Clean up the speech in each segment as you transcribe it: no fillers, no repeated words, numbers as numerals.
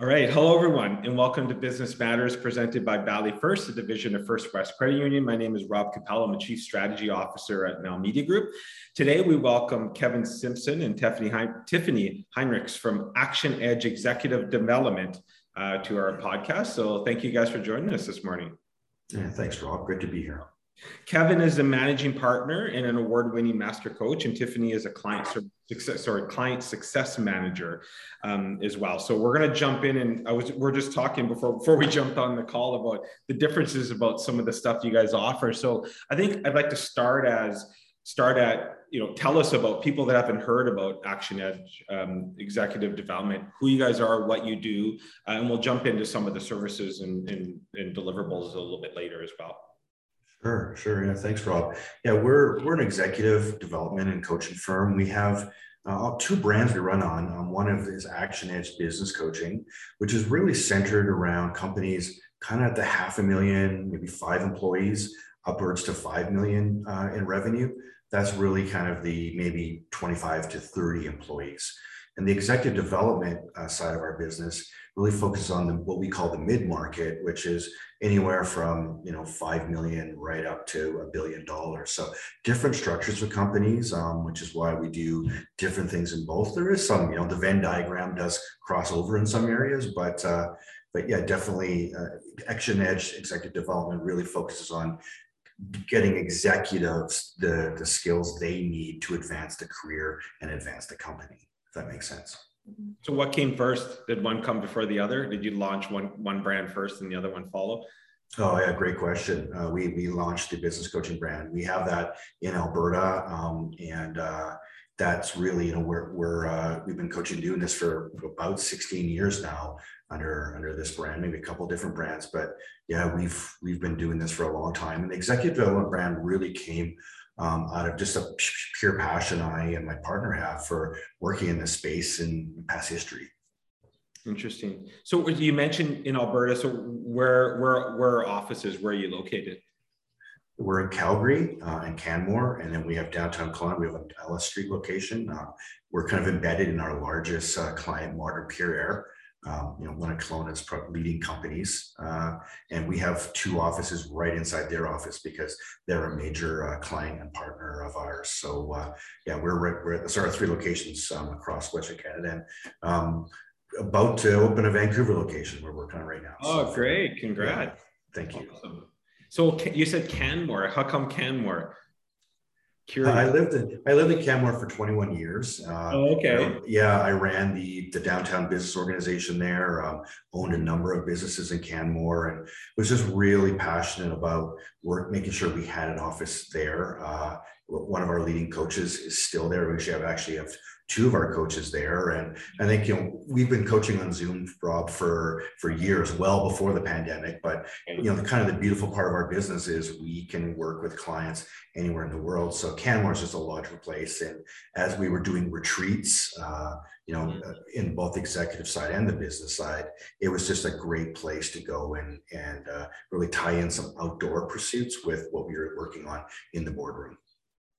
All right, hello everyone, and welcome to Business Matters presented by Valley First, a division of First West Credit Union. My name is Rob Capella. I'm a Chief Strategy Officer at Now Media Group. Today, we welcome Kevin Simpson and Tiffany Heinrichs from Action Edge Executive Development to our podcast. So thank you guys for joining us this morning. Yeah, thanks, Rob. Great to be here. Kevin is a managing partner and an award-winning master coach, and Tiffany is a client success manager as well. So we're going to jump in, and we're just talking before we jumped on the call about the differences about some of the stuff you guys offer. So I think I'd like to start at, tell us about people that haven't heard about Action Edge Executive Development, who you guys are, what you do, and we'll jump into some of the services and deliverables a little bit later as well. Sure. Yeah, thanks, Rob. Yeah, we're an executive development and coaching firm. We have two brands we run on. One of is Action Edge Business Coaching, which is really centered around companies kind of at the 500,000, maybe 5 employees, upwards to 5 million in revenue. That's really kind of the maybe 25 to 30 employees. And the executive development side of our business really focuses on what we call the mid-market, which is anywhere from 5 million right up to $1 billion. So different structures for companies, which is why we do different things in both. There is some, the Venn diagram does cross over in some areas, but yeah, definitely Action Edge Executive Development really focuses on getting executives the skills they need to advance the career and advance the company. If that makes sense. So what came first? Did one come before the other? Did you launch one brand first and the other one follow? Oh yeah, great question. We launched the business coaching brand. We have that in Alberta, and that's really we've been doing this for about 16 years now under this brand, maybe a couple of different brands, but yeah, we've been doing this for a long time. And the executive development brand really came out of just a pure passion I and my partner have for working in this space in past history. Interesting. So you mentioned in Alberta. So where are offices? Where are you located? We're in Calgary and Canmore, and then we have downtown Kelowna. We have an Ellis Street location. We're kind of embedded in our largest client, Modern Pure Air. One of Kelowna's leading companies, and we have 2 offices right inside their office because they're a major client and partner of ours. So yeah, we're 3 locations across Western Canada, and about to open a Vancouver location we're working on right now. Oh, so, great! Congrats! Yeah, thank you. Awesome. So you said Canmore. How come Canmore? I lived in Canmore for 21 years. Okay. Yeah, I ran the downtown business organization there, owned a number of businesses in Canmore, and was just really passionate about making sure we had an office there. One of our leading coaches is still there. We actually have 2 of our coaches there, and I think we've been coaching on Zoom, Rob, for years, well before the pandemic. But the beautiful part of our business is we can work with clients anywhere in the world. So Canmore is just a logical place, and as we were doing retreats, in both the executive side and the business side, it was just a great place to go and really tie in some outdoor pursuits with what we were working on in the boardroom.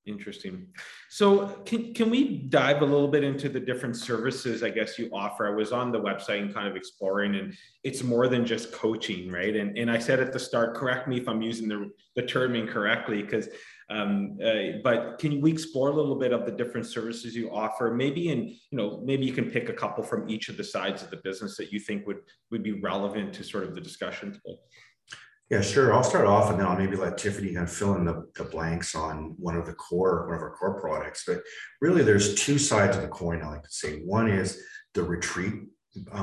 Interesting. So can we dive a little bit into the different services, I guess, you offer? I was on the website and kind of exploring, and it's more than just coaching, right? And I said at the start, correct me if I'm using the term incorrectly, because but can we explore a little bit of the different services you offer? Maybe maybe you can pick a couple from each of the sides of the business that you think would be relevant to sort of the discussion today. Yeah, sure. I'll start off, and then I'll maybe let Tiffany kind of fill in the blanks on one of our core products. But really, there's 2 sides of the coin, I like to say. One is the retreat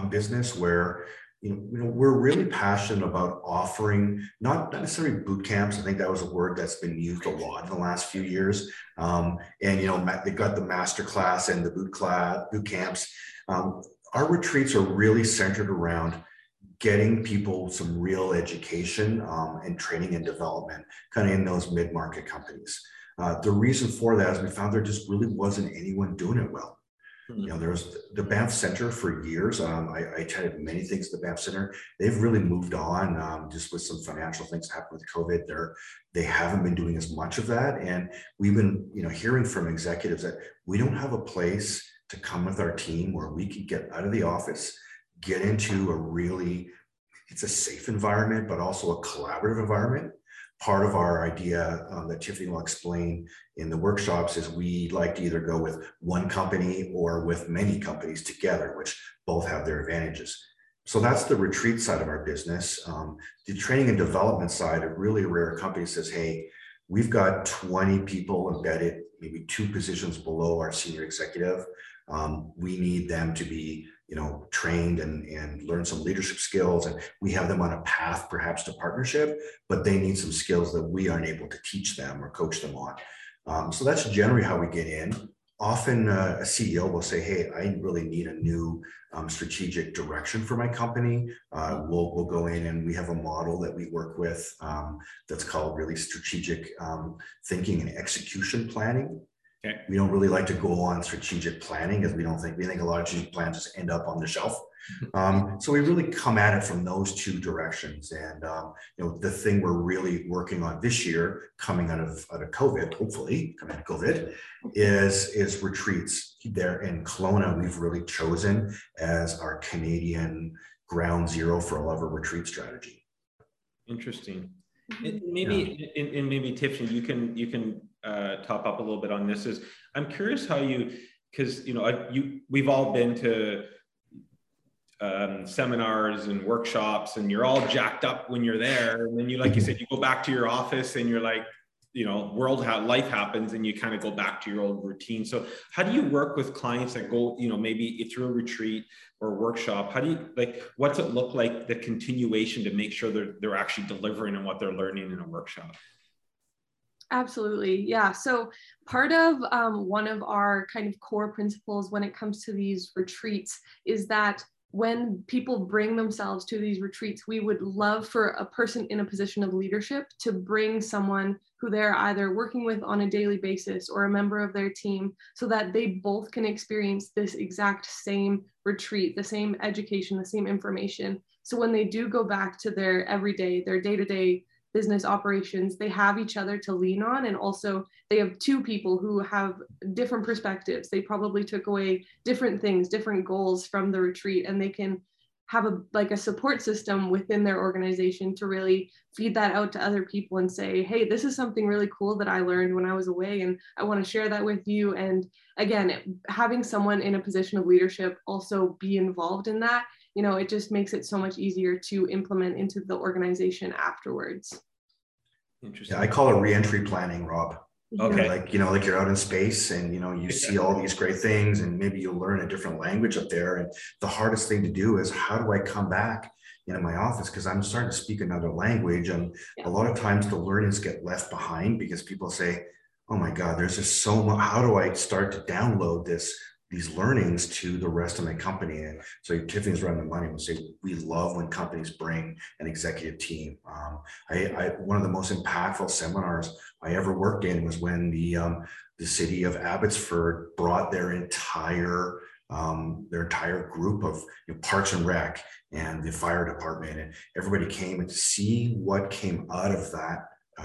business, where we're really passionate about offering, not necessarily boot camps. I think that was a word that's been used a lot in the last few years. And, they've got the master class and the boot camps. Our retreats are really centered around getting people some real education and training and development kind of in those mid-market companies. The reason for that is we found there just really wasn't anyone doing it well. There was the Banff Center for years. I tried many things at the Banff Center. They've really moved on just with some financial things that happened with COVID. They haven't been doing as much of that. And we've been hearing from executives that we don't have a place to come with our team where we can get out of the office, get into a really, it's a safe environment, but also a collaborative environment. Part of our idea that Tiffany will explain in the workshops is we like to either go with one company or with many companies together, which both have their advantages. So that's the retreat side of our business. The training and development side, a really rare company says, hey, we've got 20 people embedded, maybe 2 positions below our senior executive. We need them to be trained and learn some leadership skills. And we have them on a path perhaps to partnership, but they need some skills that we aren't able to teach them or coach them on. So that's generally how we get in. Often a CEO will say, hey, I really need a new strategic direction for my company. We'll go in and we have a model that we work with that's called really strategic thinking and execution planning. Okay. We don't really like to go on strategic planning because we think a lot of strategic plans just end up on the shelf. So we really come at it from those two directions. And the thing we're really working on this year, coming out of COVID, hopefully coming out of COVID, is retreats. There in Kelowna, we've really chosen as our Canadian ground zero for all of our retreat strategy. Interesting. And maybe Tiffany, you can top up a little bit on this. I'm curious how you, because we've all been to seminars and workshops, and you're all jacked up when you're there, and then you go back to your office, and you're like, life happens, and you kind of go back to your old routine. So how do you work with clients that go, maybe through a retreat or a workshop? How do you, what's it look like, the continuation to make sure they're actually delivering on what they're learning in a workshop? Absolutely. Yeah. So part of one of our kind of core principles when it comes to these retreats is that when people bring themselves to these retreats, we would love for a person in a position of leadership to bring someone who they're either working with on a daily basis or a member of their team, so that they both can experience this exact same retreat, the same education, the same information. So when they do go back to their everyday, their day-to-day business operations, they have each other to lean on. And also they have 2 people who have different perspectives. They probably took away different things, different goals from the retreat, and they can have a support system within their organization to really feed that out to other people and say, hey, this is something really cool that I learned when I was away, and I want to share that with you. And again, having someone in a position of leadership also be involved in that, it just makes it so much easier to implement into the organization afterwards. Interesting. Yeah, I call it re-entry planning, Rob. Okay. Like you're out in space and, you see all these great things, and maybe you'll learn a different language up there. And the hardest thing to do is, how do I come back into my office? Because I'm starting to speak another language. And a lot of times the learners get left behind because people say, oh my God, there's just so much. How do I start to download these learnings to the rest of my company? And so Tiffany's running the money and say, we love when companies bring an executive team. One of the most impactful seminars I ever worked in was when the city of Abbotsford brought their entire group of Parks and Rec and the fire department, and everybody came, and to see what came out of that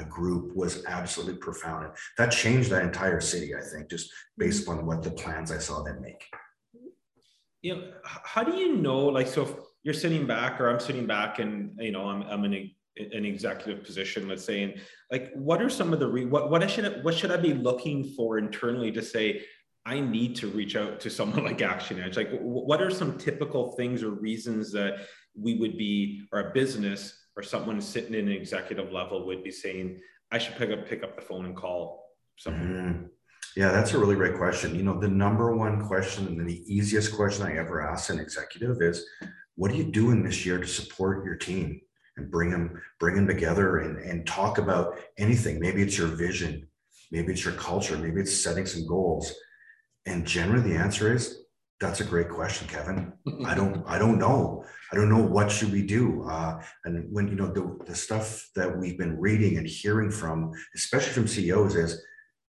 group was absolutely profound. And that changed that entire city, I think, just based upon what the plans I saw them make. How do you know, so if you're sitting back, or I'm sitting back, and I'm in an executive position, let's say, and what are some of the what should I be looking for internally to say, I need to reach out to someone like Action Edge? What are some typical things or reasons that we would be, or a business or someone sitting in an executive level would be saying, I should pick up the phone and call someone? Yeah, that's a really great question. The number one question, and the easiest question I ever ask an executive is, what are you doing this year to support your team and bring them together and talk about anything? Maybe it's your vision, maybe it's your culture, maybe it's setting some goals. And generally the answer is, that's a great question, Kevin. I don't know. I don't know what should we do. And when, you know, the stuff that we've been reading and hearing from, especially from CEOs, is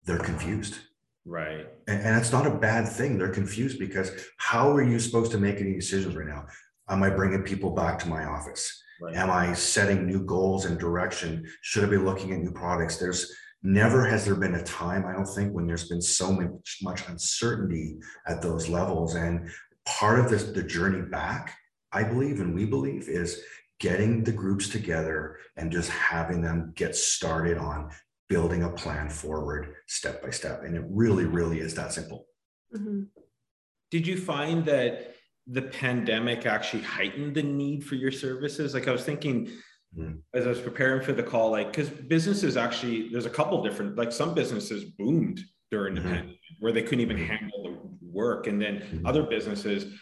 they're confused. Right. And it's not a bad thing. They're confused because how are you supposed to make any decisions right now? Am I bringing people back to my office? Right. Am I setting new goals and direction? Should I be looking at new products? Never has there been a time, I don't think, when there's been so much uncertainty at those levels. And part of this, the journey back, I believe, and we believe, is getting the groups together and just having them get started on building a plan forward step by step. And it really, really is that simple. Mm-hmm. Did you find that the pandemic actually heightened the need for your services? Like, I was thinking, as I was preparing for the call, like, because businesses actually, there's a couple different, like, some businesses boomed during the pandemic where they couldn't even handle the work. And then other businesses,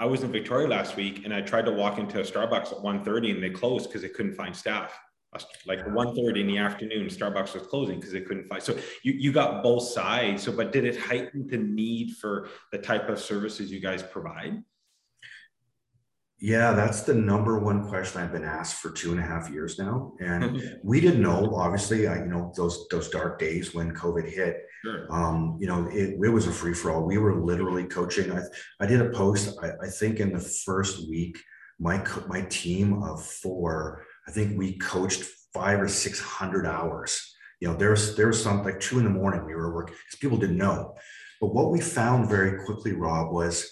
I was in Victoria last week and I tried to walk into a Starbucks at 1:30 and they closed because they couldn't find staff. Like 1:30 in the afternoon, Starbucks was closing because they couldn't find. So you got both sides. So, but did it heighten the need for the type of services you guys provide? Yeah, that's the number one question I've been asked for 2.5 years now. And we didn't know, obviously, those dark days when COVID hit, sure. It was a free for all. We were literally coaching. I did a post, I think in the first week, my team of 4, I think we coached 500 or 600 hours. There was something like 2 a.m. we were working because people didn't know. But what we found very quickly, Rob, was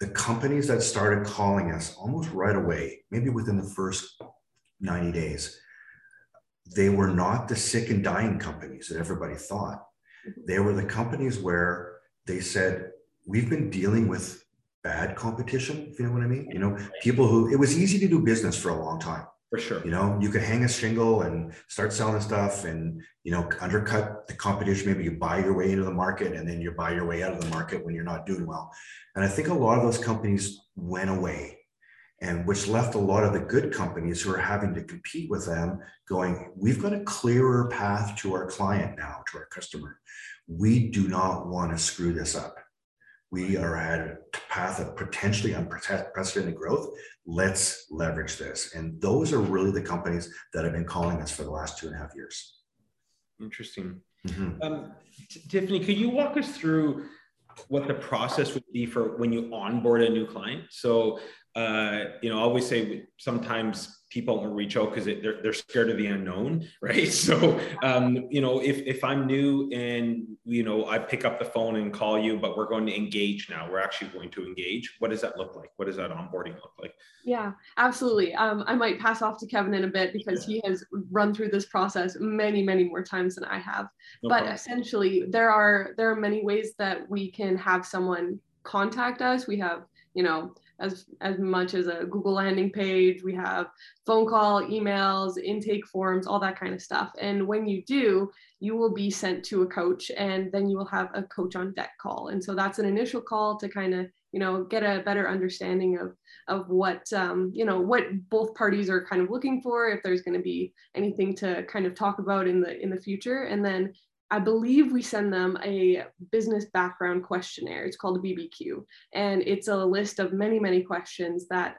the companies that started calling us almost right away, maybe within the first 90 days, they were not the sick and dying companies that everybody thought. They were the companies where they said, we've been dealing with bad competition, if you know what I mean? People who, it was easy to do business for a long time. For sure. You could hang a shingle and start selling stuff and, undercut the competition. Maybe you buy your way into the market and then you buy your way out of the market when you're not doing well. And I think a lot of those companies went away, and which left a lot of the good companies who are having to compete with them going, we've got a clearer path to our client now, to our customer. We do not want to screw this up. We are at a path of potentially unprecedented growth. Let's leverage this. And those are really the companies that have been calling us for the last 2.5 years. Interesting. Mm-hmm. Tiffany, could you walk us through what the process would be for when you onboard a new client? So, I always say sometimes people don't reach out because they're scared of the unknown, right? So, if I'm new and, I pick up the phone and call you, but we're going to engage now, we're actually going to engage. What does that look like? What does that onboarding look like? Yeah, absolutely. I might pass off to Kevin in a bit because he has run through this process many, many more times than I have. No but problem. Essentially, there are many ways that we can have someone contact us. We have, as much as a Google landing page, we have phone call, emails, intake forms, all that kind of stuff. And when you do, you will be sent to a coach, and then you will have a coach on deck call. And so that's an initial call to kind of, get a better understanding of what, what both parties are kind of looking for, if there's going to be anything to kind of talk about in the future. And then I believe we send them a business background questionnaire. It's called a BBQ. And it's a list of many, many questions that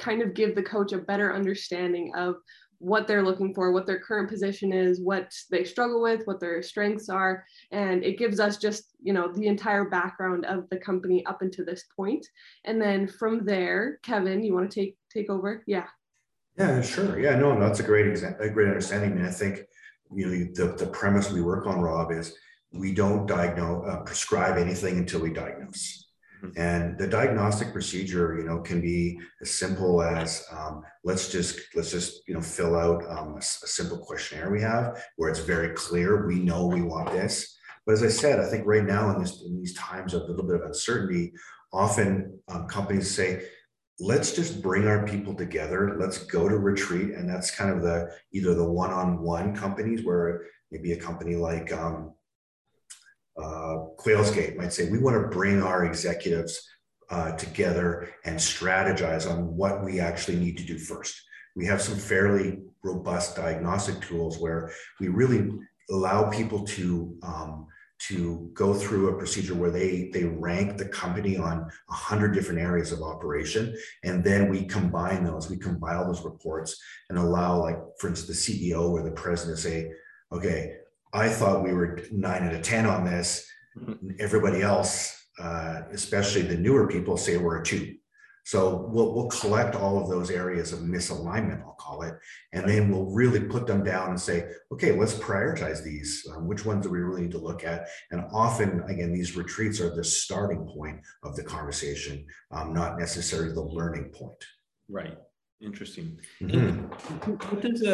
kind of give the coach a better understanding of what they're looking for, what their current position is, what they struggle with, what their strengths are. And it gives us just, the entire background of the company up until this point. And then from there, Kevin, you want to take over? Yeah. Yeah, sure. Yeah, no, that's a great example, a great understanding. And I think, the premise we work on, Rob, is we don't prescribe anything until we diagnose. Mm-hmm. And the diagnostic procedure, can be as simple as let's just fill out a simple questionnaire we have where it's very clear. We know we want this. But as I said, I think right now in these times of a little bit of uncertainty, often companies say, let's just bring our people together. Let's go to retreat. And that's kind of either the one-on-one companies where maybe a company like Quail's Gate might say, we want to bring our executives together and strategize on what we actually need to do first. We have some fairly robust diagnostic tools where we really allow people to go through a procedure where they rank the company on 100 different areas of operation. And then we combine those, we compile those reports and allow, like, for instance, the CEO or the president to say, okay, I thought we were 9 out of 10 on this. Everybody else, especially the newer people, say we're a 2. So we'll collect all of those areas of misalignment, I'll call it, and then we'll really put them down and say, okay, let's prioritize these. Which ones do we really need to look at? And often, again, these retreats are the starting point of the conversation, not necessarily the learning point. Right. Interesting. Mm-hmm. And what does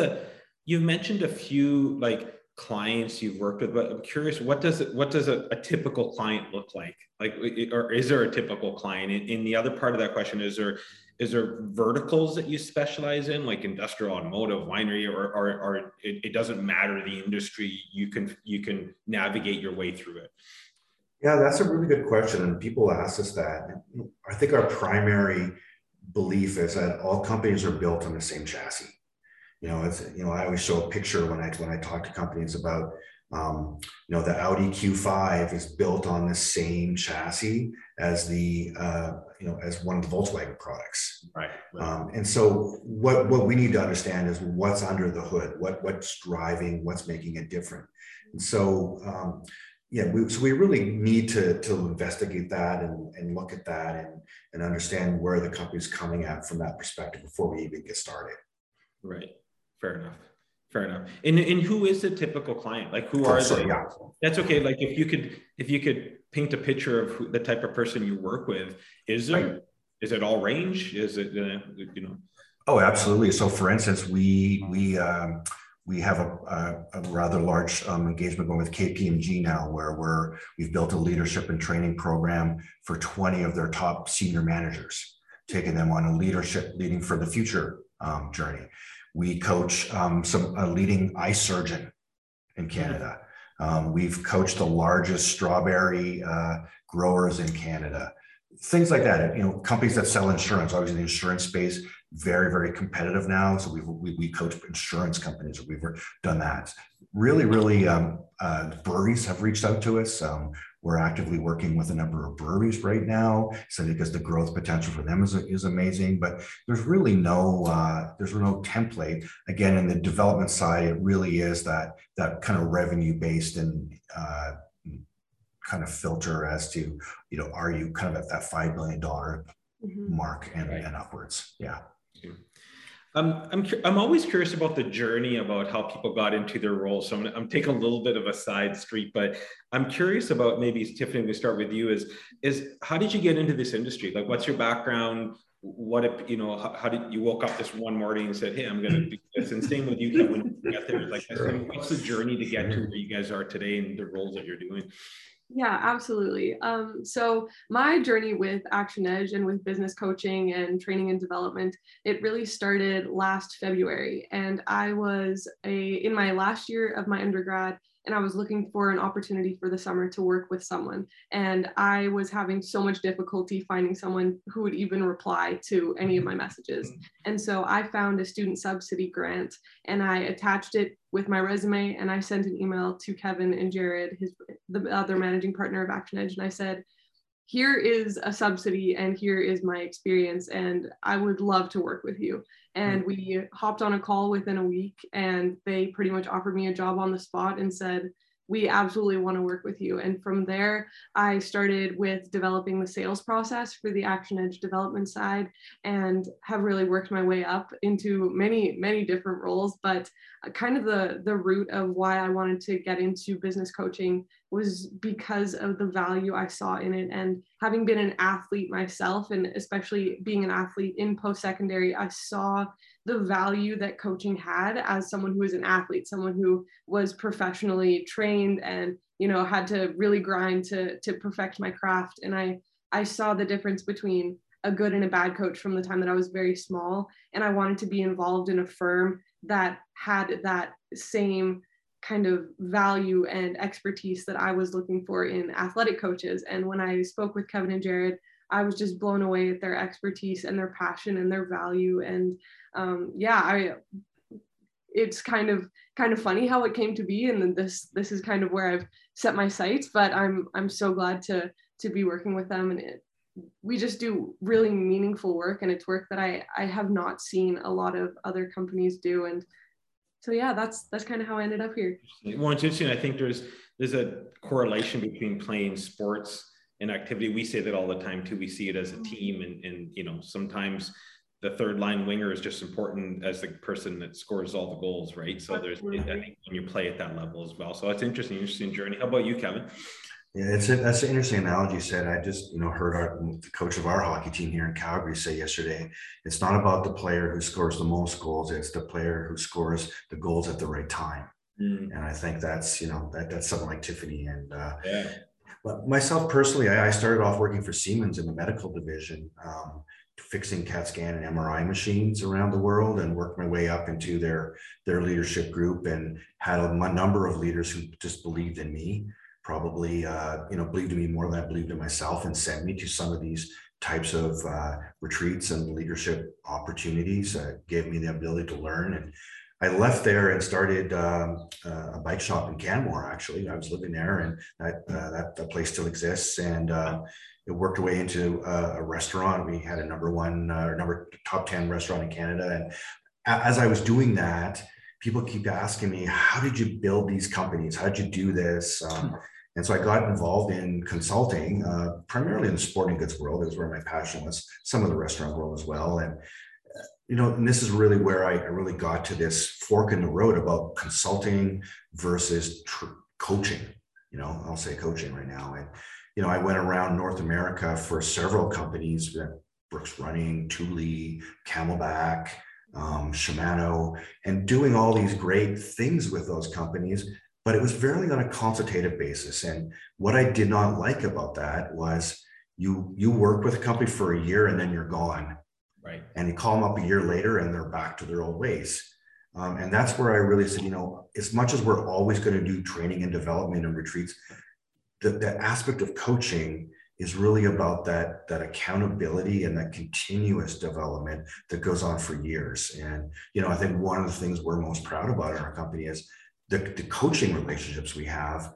you've mentioned a few like clients you've worked with, but I'm curious, what does a typical client look like? Like, or is there a typical client? And the other part of that question is there verticals that you specialize in, like industrial, automotive, winery, or it doesn't matter the industry, you can navigate your way through it? Yeah, that's a really good question, and people ask us that. I think our primary belief is that all companies are built on the same chassis. I always show a picture when I talk to companies about, the Audi Q5 is built on the same chassis as the, as one of the Volkswagen products. Right. And so what we need to understand is what's under the hood, what's driving, what's making it different. And so, we really need to investigate that and look at that and understand where the company's coming at from that perspective before we even get started. Right. Fair enough. And who is the typical client? Like, who are they? Yeah. That's okay. Like, if you could paint a picture of who, the type of person you work with, is it all range? Is it, Oh, absolutely. So for instance, we have a rather large engagement going with KPMG now, where we've built a leadership and training program for 20 of their top senior managers, taking them on a leading for the future journey. We coach a leading eye surgeon in Canada. We've coached the largest strawberry growers in Canada. Things like that. Companies that sell insurance. Obviously, the insurance space very, very competitive now. So we coach insurance companies. We've done that. Really, really. Breweries have reached out to us. We're actively working with a number of breweries right now, simply because the growth potential for them is amazing. But there's really no template. Again, in the development side, it really is that kind of revenue-based and kind of filter as to, are you kind of at that $5 billion mark and upwards? Yeah. Mm-hmm. I'm always curious about the journey, about how people got into their roles. So I'm taking a little bit of a side street, but I'm curious about, maybe Tiffany, we start with you, is how did you get into this industry? Like, what's your background? How did you woke up this one morning and said, hey, I'm going to do this? And same with you, Kevin, when you got there, like, sure. What's the journey to get to where you guys are today and the roles that you're doing? Yeah, absolutely. So my journey with Action Edge and with business coaching and training and development, it really started last February. And I was in my last year of my undergrad, and I was looking for an opportunity for the summer to work with someone. And I was having so much difficulty finding someone who would even reply to any of my messages. And so I found a student subsidy grant, and I attached it with my resume, and I sent an email to Kevin and Jared, the other managing partner of Action Edge, and I said, here is a subsidy and here is my experience, and I would love to work with you. And we hopped on a call within a week, and they pretty much offered me a job on the spot and said, we absolutely want to work with you. And from there, I started with developing the sales process for the Action Edge development side, and have really worked my way up into many, many different roles. But kind of the root of why I wanted to get into business coaching was because of the value I saw in it. And having been an athlete myself, and especially being an athlete in post-secondary, I saw the value that coaching had as someone who was an athlete, someone who was professionally trained and, had to really grind to perfect my craft. And I saw the difference between a good and a bad coach from the time that I was very small. And I wanted to be involved in a firm that had that same kind of value and expertise that I was looking for in athletic coaches. And when I spoke with Kevin and Jared, I was just blown away at their expertise and their passion and their value. And it's kind of funny how it came to be. And then this is kind of where I've set my sights, but I'm so glad to be working with them. And we just do really meaningful work, and it's work that I have not seen a lot of other companies do. And so, yeah, that's kind of how I ended up here. Well, it's interesting. I think there's a correlation between playing sports and activity. We say that all the time too. We see it as a team, and you know, sometimes the third line winger is just important as the person that scores all the goals, right? So I think when you play at that level as well. So it's interesting journey. How about you, Kevin? Yeah, that's an interesting analogy you said. I just, heard the coach of our hockey team here in Calgary say yesterday, it's not about the player who scores the most goals, it's the player who scores the goals at the right time. Mm. And I think that's, that's something like Tiffany. And but myself personally, I started off working for Siemens in the medical division, fixing CAT scan and MRI machines around the world, and worked my way up into their leadership group, and had a number of leaders who just believed in me. Probably, believed in me more than I believed in myself, and sent me to some of these types of retreats and leadership opportunities. Gave me the ability to learn. And I left there and started a bike shop in Canmore. Actually, I was living there, and that place still exists. And it worked away into a restaurant. We had a top 10 restaurant in Canada. And as I was doing that, people keep asking me, how did you build these companies? How did you do this? And so I got involved in consulting, primarily in the sporting goods world. It was where my passion was, some of the restaurant world as well. And, and this is really where I really got to this fork in the road about consulting versus coaching. I'll say coaching right now. And, I went around North America for several companies, Brooks Running, Thule, Camelback, Shimano, and doing all these great things with those companies, but it was very on a consultative basis. And what I did not like about that was you work with a company for a year and then you're gone, right? And you call them up a year later and they're back to their old ways. And that's where I really said, as much as we're always going to do training and development and retreats, the aspect of coaching is really about that accountability and that continuous development that goes on for years. And, I think one of the things we're most proud about in our company is the coaching relationships we have.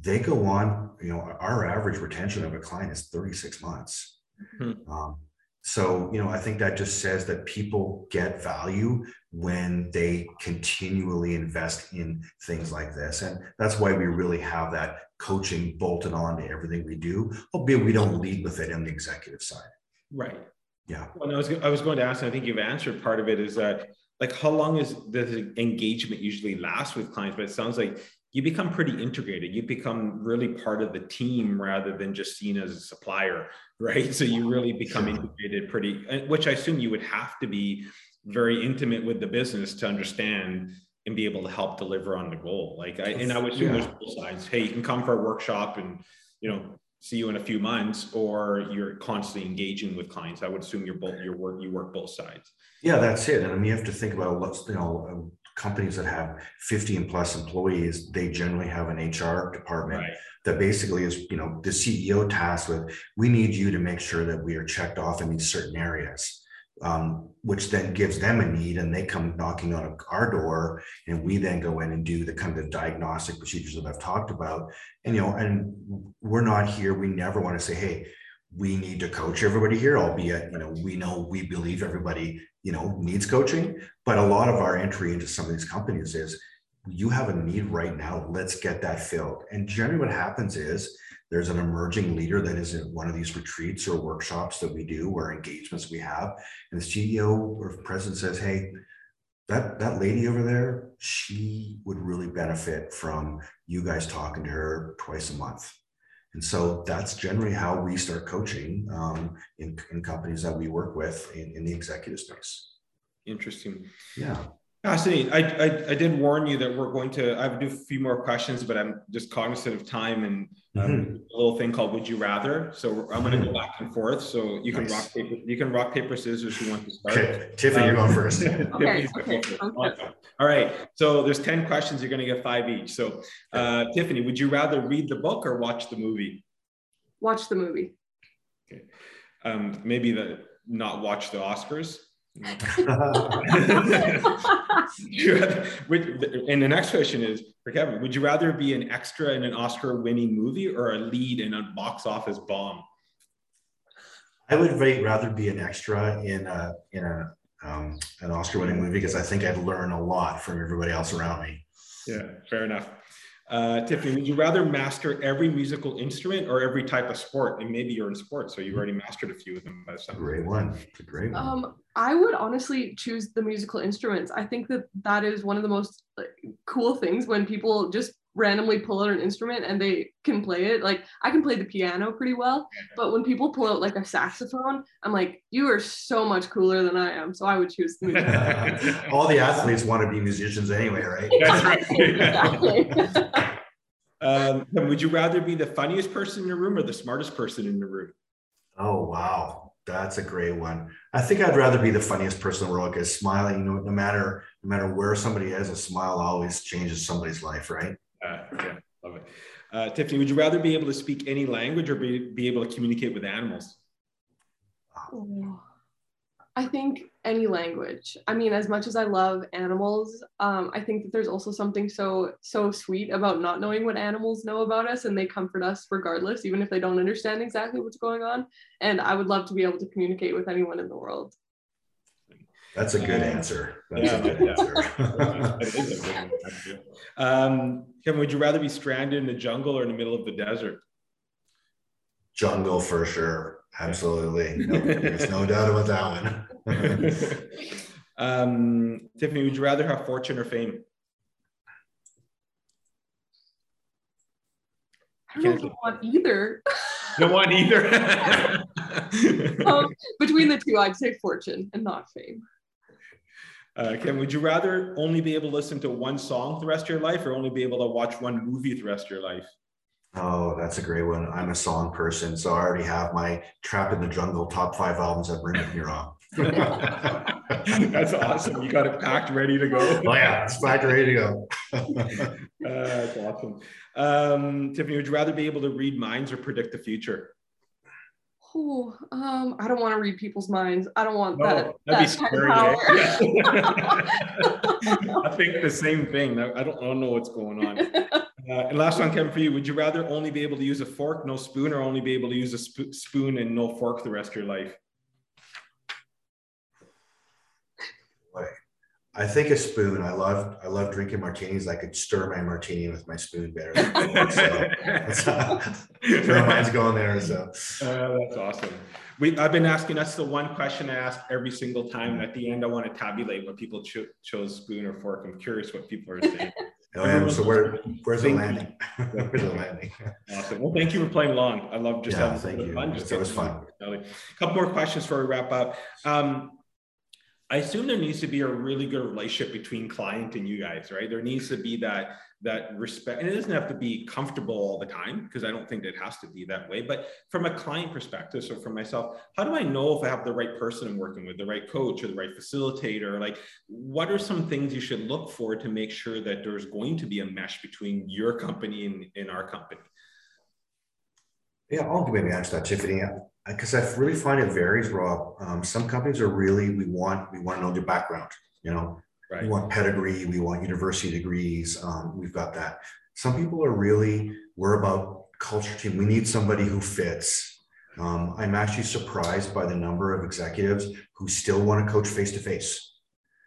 They go on, our average retention of a client is 36 months. Mm-hmm. I think that just says that people get value when they continually invest in things like this. And that's why we really have that coaching bolted on to everything we do, albeit we don't lead with it on the executive side. Right. Yeah. Well, I was going to ask, and I think you've answered part of it, is that how long is the engagement usually last with clients? But it sounds like you become pretty integrated. You become really part of the team rather than just seen as a supplier, right? So you really become integrated which I assume you would have to be very intimate with the business to understand and be able to help deliver on the goal. I would assume there's both sides. Hey, you can come for a workshop and, see you in a few months, or you're constantly engaging with clients. I would assume you work both sides. Yeah, that's it. And you have to think about companies that have 50 and plus employees, they generally have an HR department that basically is, the CEO tasked with, we need you to make sure that we are checked off in these certain areas, which then gives them a need, and they come knocking on our door, and we then go in and do the kind of diagnostic procedures that I've talked about. And, and we're not here. We never want to say, hey, we need to coach everybody here, albeit, we know, we believe everybody, needs coaching. But a lot of our entry into some of these companies is, you have a need right now, let's get that filled. And generally what happens is there's an emerging leader that is in one of these retreats or workshops that we do, or engagements we have. And the CEO or president says, hey, that lady over there, she would really benefit from you guys talking to her twice a month. And so that's generally how we start coaching in companies that we work with in the executive space. Interesting. Yeah. Fascinating. I did warn you that I have to do a few more questions, but I'm just cognizant of time and a little thing called Would You Rather. So I'm going to go back and forth. So you can rock, paper, scissors if you want to start. Okay. Tiffany, you're going first. Okay. Awesome. All right. So there's 10 questions. You're going to get 5 each. So Tiffany, would you rather read the book or watch the movie? Watch the movie. Okay. Maybe not watch the Oscars. And the next question is for Kevin, would you rather be an extra in an Oscar winning movie or a lead in a box office bomb? I would rather be an extra in an Oscar winning movie, because I think I'd learn a lot from everybody else around me. Yeah, fair enough. Tiffany, would you rather master every musical instrument or every type of sport? And maybe you're in sports, so you've already mastered a few of them by the sound. Great one. Great one. I would honestly choose the musical instruments. I think that that is one of the most cool things when people just randomly pull out an instrument and they can play it. Like, I can play the piano pretty well, but when people pull out like a saxophone, I'm like, you are so much cooler than I am. So I would choose the music. All the athletes want to be musicians anyway, right? That's right. Exactly. Would you rather be the funniest person in the room or the smartest person in the room? Oh, wow. That's a great one. I think I'd rather be the funniest person in the world, because smiling, you know, no matter where somebody is, a smile always changes somebody's life, right? Yeah, love it. Tiffany, would you rather be able to speak any language or be able to communicate with animals? I think any language. I mean, as much as I love animals, I think that there's also something so sweet about not knowing what animals know about us, and they comfort us regardless, even if they don't understand exactly what's going on. And I would love to be able to communicate with anyone in the world. That's a good answer. Kevin, would you rather be stranded in the jungle or in the middle of the desert? Jungle for sure. Absolutely. No, there's no doubt about that one. Tiffany, would you rather have fortune or fame? I don't want either. Don't want either. Between the two, I'd say fortune and not fame. Kim, would you rather only be able to listen to one song the rest of your life or only be able to watch one movie the rest of your life? Oh, that's a great one. I'm a song person, so I already have my Trapped in the Jungle top 5 albums that bring me on. That's awesome. You got it packed, ready to go. Oh yeah, it's packed, ready to go. That's awesome. Tiffany, would you rather be able to read minds or predict the future? I don't want to read people's minds. I don't want that kind of power. Yeah. I think the same thing. I don't know what's going on. And last one, Kevin, for you. Would you rather only be able to use a fork, no spoon, or only be able to use a spoon and no fork the rest of your life? I think a spoon. I love drinking martinis. I could stir my martini with my spoon better. So mine's going there. So that's awesome. I've been asking. That's the one question I ask every single time. And at the end, I want to tabulate what people chose, spoon or fork. I'm curious what people are saying. So where's the landing? Where's the landing? Awesome. Well, thank you for playing along. I love just having fun. It was fun. A couple more questions before we wrap up. I assume there needs to be a really good relationship between client and you guys, right? There needs to be that respect, and it doesn't have to be comfortable all the time, because I don't think it has to be that way. But from a client perspective, so from myself, how do I know if I have the right person I'm working with, the right coach or the right facilitator? Like, what are some things you should look for to make sure that there's going to be a mesh between your company and our company? Yeah, I'll maybe answer that, Tiffany. Because I really find it varies, Rob. Some companies are really, we want to know their background, you know, right. We want pedigree, we want university degrees. We've got that. Some people are really, we're about culture team. We need somebody who fits. I'm actually surprised by the number of executives who still want to coach face-to-face.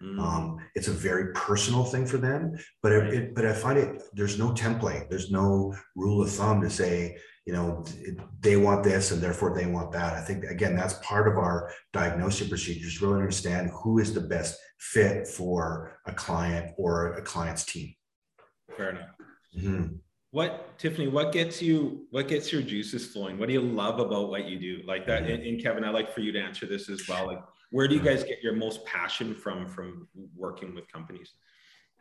Mm-hmm. It's a very personal thing for them, but right. But I find it, there's no template. There's no rule of thumb to say, you know, they want this and therefore they want that. I think, again, that's part of our diagnostic procedures, really understand who is the best fit for a client or a client's team. Fair enough. Mm-hmm. Tiffany, what gets your juices flowing? What do you love about what you do? Like that, mm-hmm. and Kevin, I'd like for you to answer this as well. Like, where do you guys get your most passion from working with companies?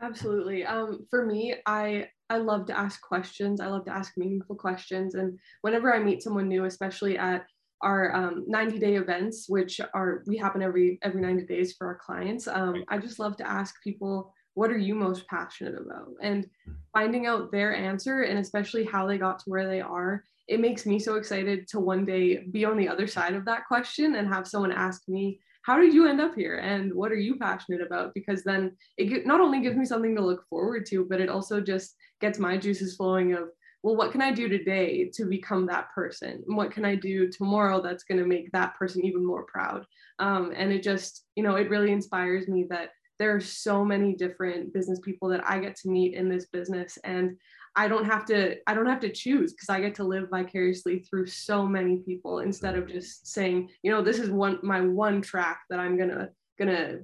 Absolutely. For me, I love to ask questions. I love to ask meaningful questions. And whenever I meet someone new, especially at our 90-day events, which we happen every 90 days for our clients, I just love to ask people what are you most passionate about? And finding out their answer, and especially how they got to where they are, it makes me so excited to one day be on the other side of that question and have someone ask me, how did you end up here? And what are you passionate about? Because then it not only gives me something to look forward to, but it also just gets my juices flowing of, well, what can I do today to become that person? And what can I do tomorrow that's going to make that person even more proud? And it just, you know, it really inspires me that there are so many different business people that I get to meet in this business. And I don't have to choose, because I get to live vicariously through so many people, instead of just saying, you know, this is my one track that I'm gonna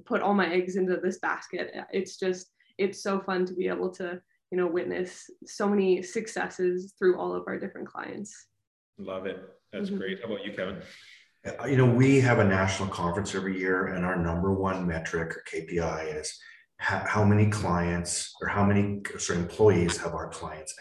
put all my eggs into this basket. It's so fun to be able to, you know, witness so many successes through all of our different clients. Love it. That's great. How about you, Kevin? You know, we have a national conference every year, and our number one metric or KPI is how many clients or employees have our clients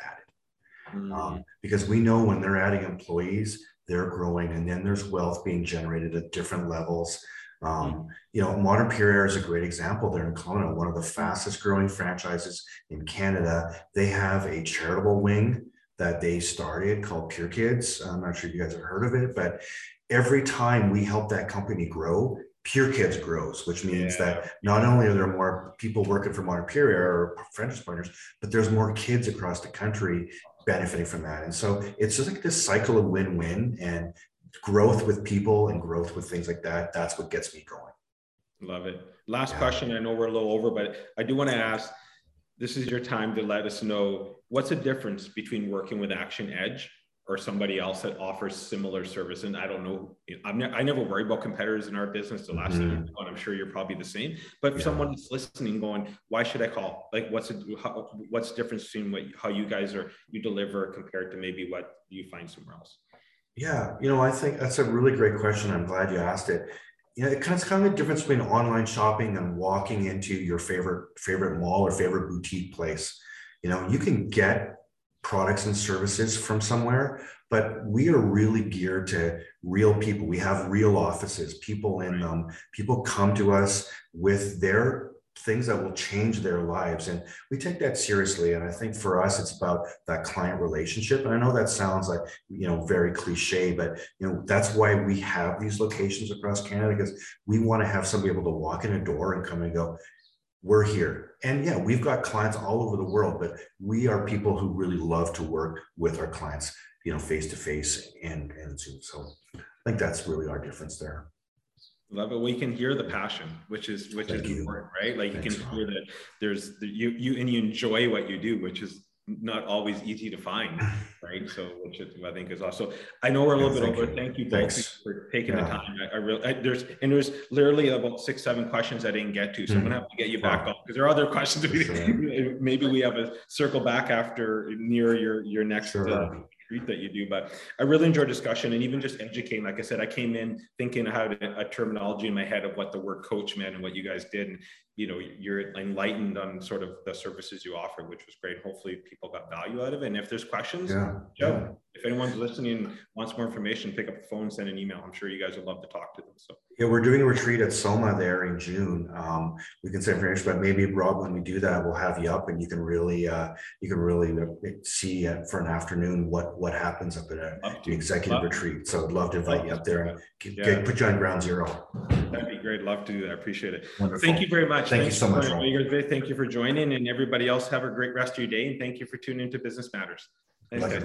added? Because we know when they're adding employees, they're growing, and then there's wealth being generated at different levels. You know, Modern Pure Air is a great example. They're in Kelowna, one of the fastest growing franchises in Canada. They have a charitable wing that they started called Pure Kids. I'm not sure if you guys have heard of it, but every time we help that company grow, Pure Kids grows, which means that not only are there more people working for Modern Pure Air or franchise partners, but there's more kids across the country benefiting from that. And so it's just like this cycle of win-win and growth with people and growth with things like that. That's what gets me going. Love it. Last question. I know we're a little over, but I do want to ask, this is your time to let us know, what's the difference between working with Action Edge or somebody else that offers similar service? And I don't know, I never worry about competitors in our business. The last thing I'm sure you're probably the same, but if someone is listening going, why should I call? Like, what's the difference between how you guys you deliver compared to maybe what you find somewhere else? Yeah, you know, I think that's a really great question. I'm glad you asked it. You know, it's kind of the difference between online shopping and walking into your favorite mall or favorite boutique place. You know, you can get products and services from somewhere, but we are really geared to real people. We have real offices, people in them. People come to us with their things that will change their lives, and we take that seriously. And I think for us, it's about that client relationship. And I know that sounds like, you know, very cliche, but you know, that's why we have these locations across Canada, because we want to have somebody able to walk in a door and come and go, we're here. And yeah, we've got clients all over the world, but we are people who really love to work with our clients, you know, face to face and Zoom. So I think that's really our difference there. Love it. Well, you can hear the passion, which is important, right? Like you can hear that there's you and you enjoy what you do, which is not always easy to find, right? So, which I think is also. I know we're a little bit over. Thank you both for taking the time. There's literally about 6-7 questions I didn't get to, so I'm gonna have to get you back on, because there are other questions. Maybe we have a circle back after near your next. That you do, but I really enjoy discussion and even just educating. Like I said, I came in thinking I had a terminology in my head of what the word coach meant and what you guys did, and you know, you're enlightened on sort of the services you offer, which was great. Hopefully people got value out of it, and if there's questions, if anyone's listening and wants more information, pick up the phone, send an email. I'm sure you guys would love to talk to them. So yeah, we're doing a retreat at SOMA there in June. We can send information, but maybe Rob, when we do that, we'll have you up and you can really see for an afternoon what happens up at an executive retreat. So I'd love to invite you up there and put you on ground zero. That'd be great. Love to do that. I appreciate it. Wonderful. Thank you very much. Thank you so much. Thank you for joining, and everybody else have a great rest of your day. And thank you for tuning into Business Matters. Thanks.